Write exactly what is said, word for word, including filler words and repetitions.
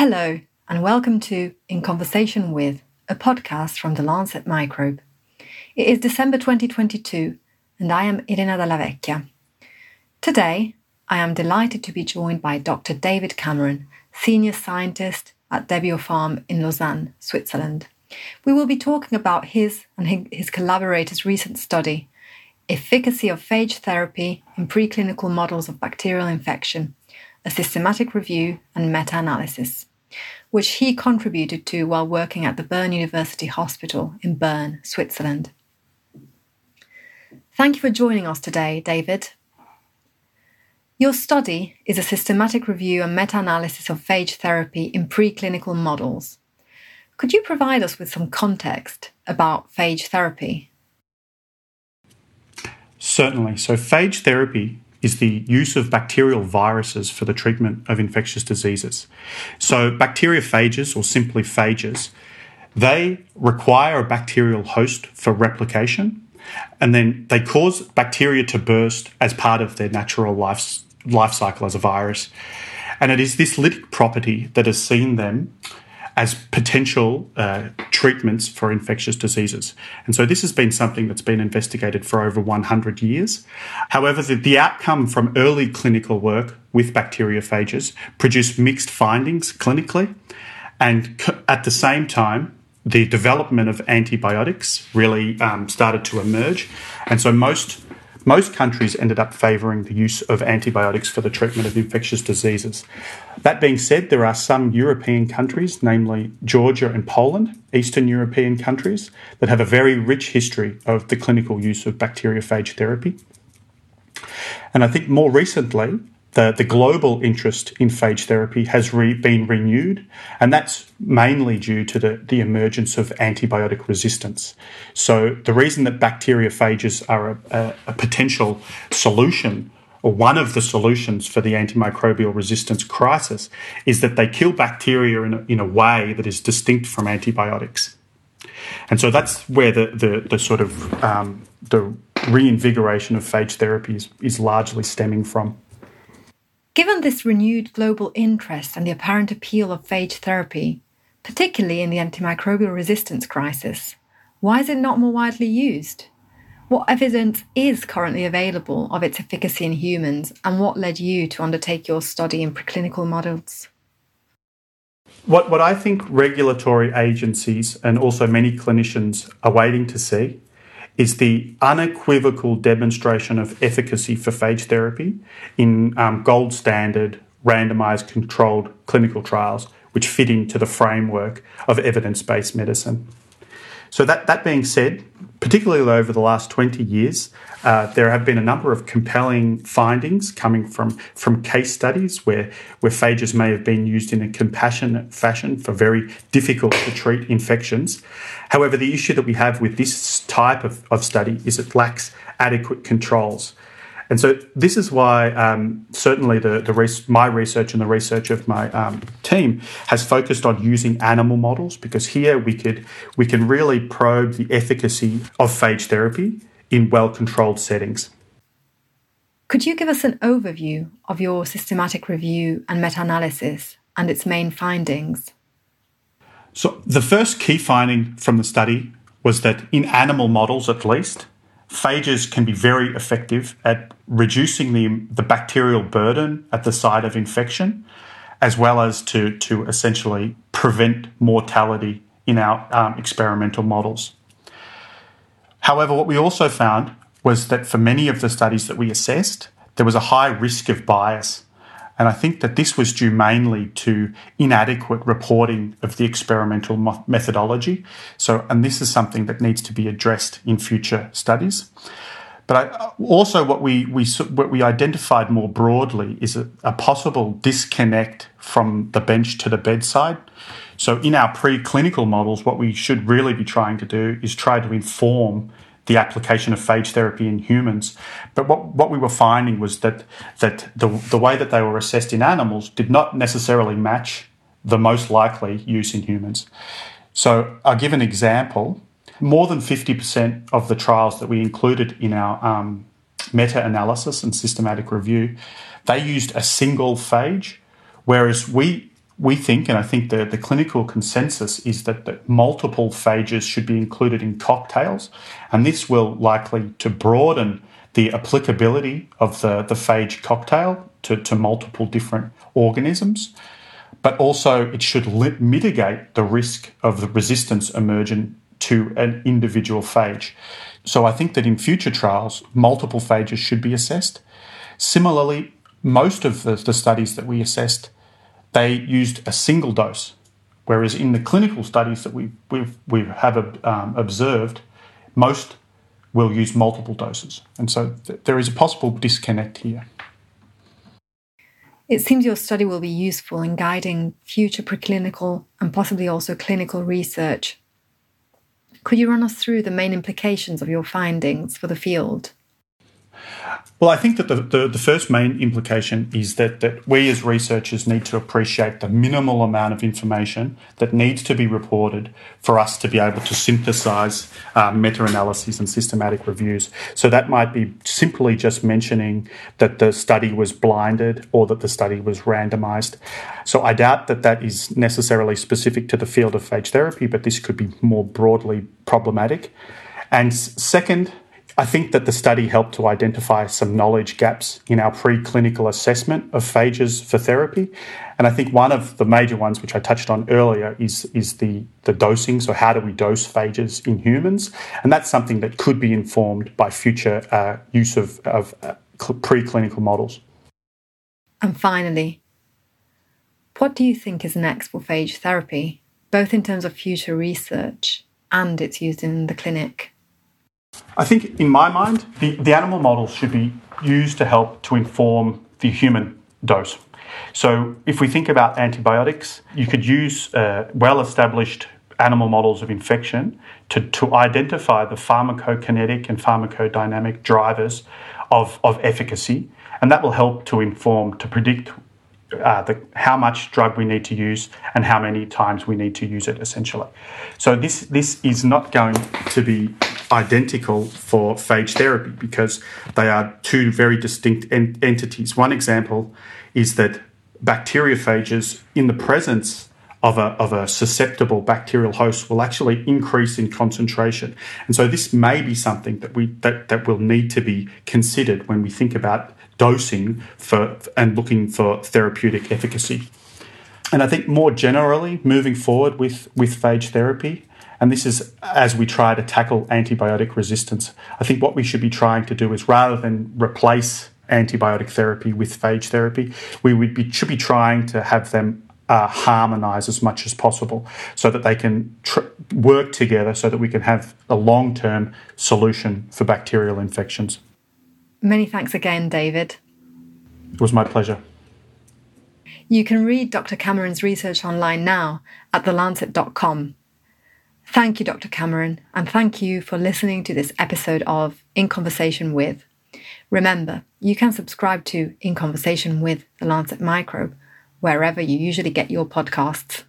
Hello, and welcome to In Conversation With, a podcast from The Lancet Microbe. It is December twenty twenty-two, and I am Elena Dalla Vecchia. Today, I am delighted to be joined by Doctor David Cameron, Senior Scientist at Debio Farm in Lausanne, Switzerland. We will be talking about his and his collaborators' recent study, Efficacy of Phage Therapy in Preclinical Models of Bacterial Infection, a Systematic Review and Meta-Analysis, which he contributed to while working at the Bern University Hospital in Bern, Switzerland. Thank you for joining us today, David. Your study is a systematic review and meta-analysis of phage therapy in preclinical models. Could you provide us with some context about phage therapy? Certainly. So phage therapy is the use of bacterial viruses for the treatment of infectious diseases. So bacteriophages, or simply phages, they require a bacterial host for replication, and then they cause bacteria to burst as part of their natural life, life cycle as a virus. And it is this lytic property that has seen them as potential uh, treatments for infectious diseases. And so this has been something that's been investigated for over one hundred years. However, the, the outcome from early clinical work with bacteriophages produced mixed findings clinically. And co- at the same time, the development of antibiotics really um, started to emerge. And so most Most countries ended up favouring the use of antibiotics for the treatment of infectious diseases. That being said, there are some European countries, namely Georgia and Poland, Eastern European countries, that have a very rich history of the clinical use of bacteriophage therapy. And I think more recently, the, the global interest in phage therapy has re, been renewed, and that's mainly due to the, the emergence of antibiotic resistance. So the reason that bacteriophages are a, a, a potential solution, or one of the solutions for the antimicrobial resistance crisis, is that they kill bacteria in a, in a way that is distinct from antibiotics. And so that's where the, the, the sort of um, the reinvigoration of phage therapy is, is largely stemming from. Given this renewed global interest and the apparent appeal of phage therapy, particularly in the antimicrobial resistance crisis, why is it not more widely used? What evidence is currently available of its efficacy in humans, and what led you to undertake your study in preclinical models? What, what I think regulatory agencies and also many clinicians are waiting to see is the unequivocal demonstration of efficacy for phage therapy in um, gold standard randomised controlled clinical trials, which fit into the framework of evidence-based medicine. So that, that being said, particularly over the last twenty years, uh, there have been a number of compelling findings coming from, from case studies where, where phages may have been used in a compassionate fashion for very difficult-to-treat infections. However, the issue that we have with this type of, of study is it lacks adequate controls. And so this is why um, certainly the, the res- my research and the research of my um, team has focused on using animal models, because here we could we can really probe the efficacy of phage therapy in well-controlled settings. Could you give us an overview of your systematic review and meta-analysis and its main findings? So the first key finding from the study was that in animal models, at least, phages can be very effective at reducing the, the bacterial burden at the site of infection, as well as to, to essentially prevent mortality in our um, experimental models. However, what we also found was that for many of the studies that we assessed, there was a high risk of bias. And I think that this was due mainly to inadequate reporting of the experimental methodology. So, and this is something that needs to be addressed in future studies. But I, also what we, we what we identified more broadly is a, a possible disconnect from the bench to the bedside. So in our preclinical models, what we should really be trying to do is try to inform the application of phage therapy in humans. But what, what we were finding was that that the, the way that they were assessed in animals did not necessarily match the most likely use in humans. So I'll give an example. More than fifty percent of the trials that we included in our um, meta-analysis and systematic review, they used a single phage, whereas we we think, and I think the, the clinical consensus is that, that multiple phages should be included in cocktails, and this will likely to broaden the applicability of the, the phage cocktail to, to multiple different organisms. But also it should li- mitigate the risk of the resistance emergent to an individual phage. So I think that in future trials, multiple phages should be assessed. Similarly, most of the, the studies that we assessed, they used a single dose, whereas in the clinical studies that we we've, we have um, observed, most will use multiple doses. And so th- there is a possible disconnect here. It seems your study will be useful in guiding future preclinical and possibly also clinical research. Could you run us through the main implications of your findings for the field? Well, I think that the, the, the first main implication is that, that we as researchers need to appreciate the minimal amount of information that needs to be reported for us to be able to synthesise uh, meta-analyses and systematic reviews. So that might be simply just mentioning that the study was blinded or that the study was randomised. So I doubt that that is necessarily specific to the field of phage therapy, but this could be more broadly problematic. And second, I think that the study helped to identify some knowledge gaps in our preclinical assessment of phages for therapy. And I think one of the major ones, which I touched on earlier, is, is the, the dosing. So how do we dose phages in humans? And that's something that could be informed by future uh, use of, of uh, preclinical models. And finally, what do you think is next for phage therapy, both in terms of future research and its use in the clinic? I think, in my mind, the, the animal models should be used to help to inform the human dose. So if we think about antibiotics, you could use uh, well-established animal models of infection to, to identify the pharmacokinetic and pharmacodynamic drivers of, of efficacy, and that will help to inform, to predict Uh, the, how much drug we need to use and how many times we need to use it, essentially. So this this is not going to be identical for phage therapy because they are two very distinct en- entities. One example is that bacteriophages in the presence of a, of a susceptible bacterial host will actually increase in concentration. And so this may be something that we that, that will need to be considered when we think about dosing for and looking for therapeutic efficacy. And I think more generally, moving forward with, with phage therapy, and this is as we try to tackle antibiotic resistance, I think what we should be trying to do is rather than replace antibiotic therapy with phage therapy, we would be, should be trying to have them Uh, harmonise as much as possible so that they can tr- work together so that we can have a long-term solution for bacterial infections. Many thanks again, David. It was my pleasure. You can read Doctor Cameron's research online now at the lancet dot com. Thank you, Doctor Cameron, and thank you for listening to this episode of In Conversation With. Remember, you can subscribe to In Conversation With The Lancet Microbe wherever you usually get your podcasts.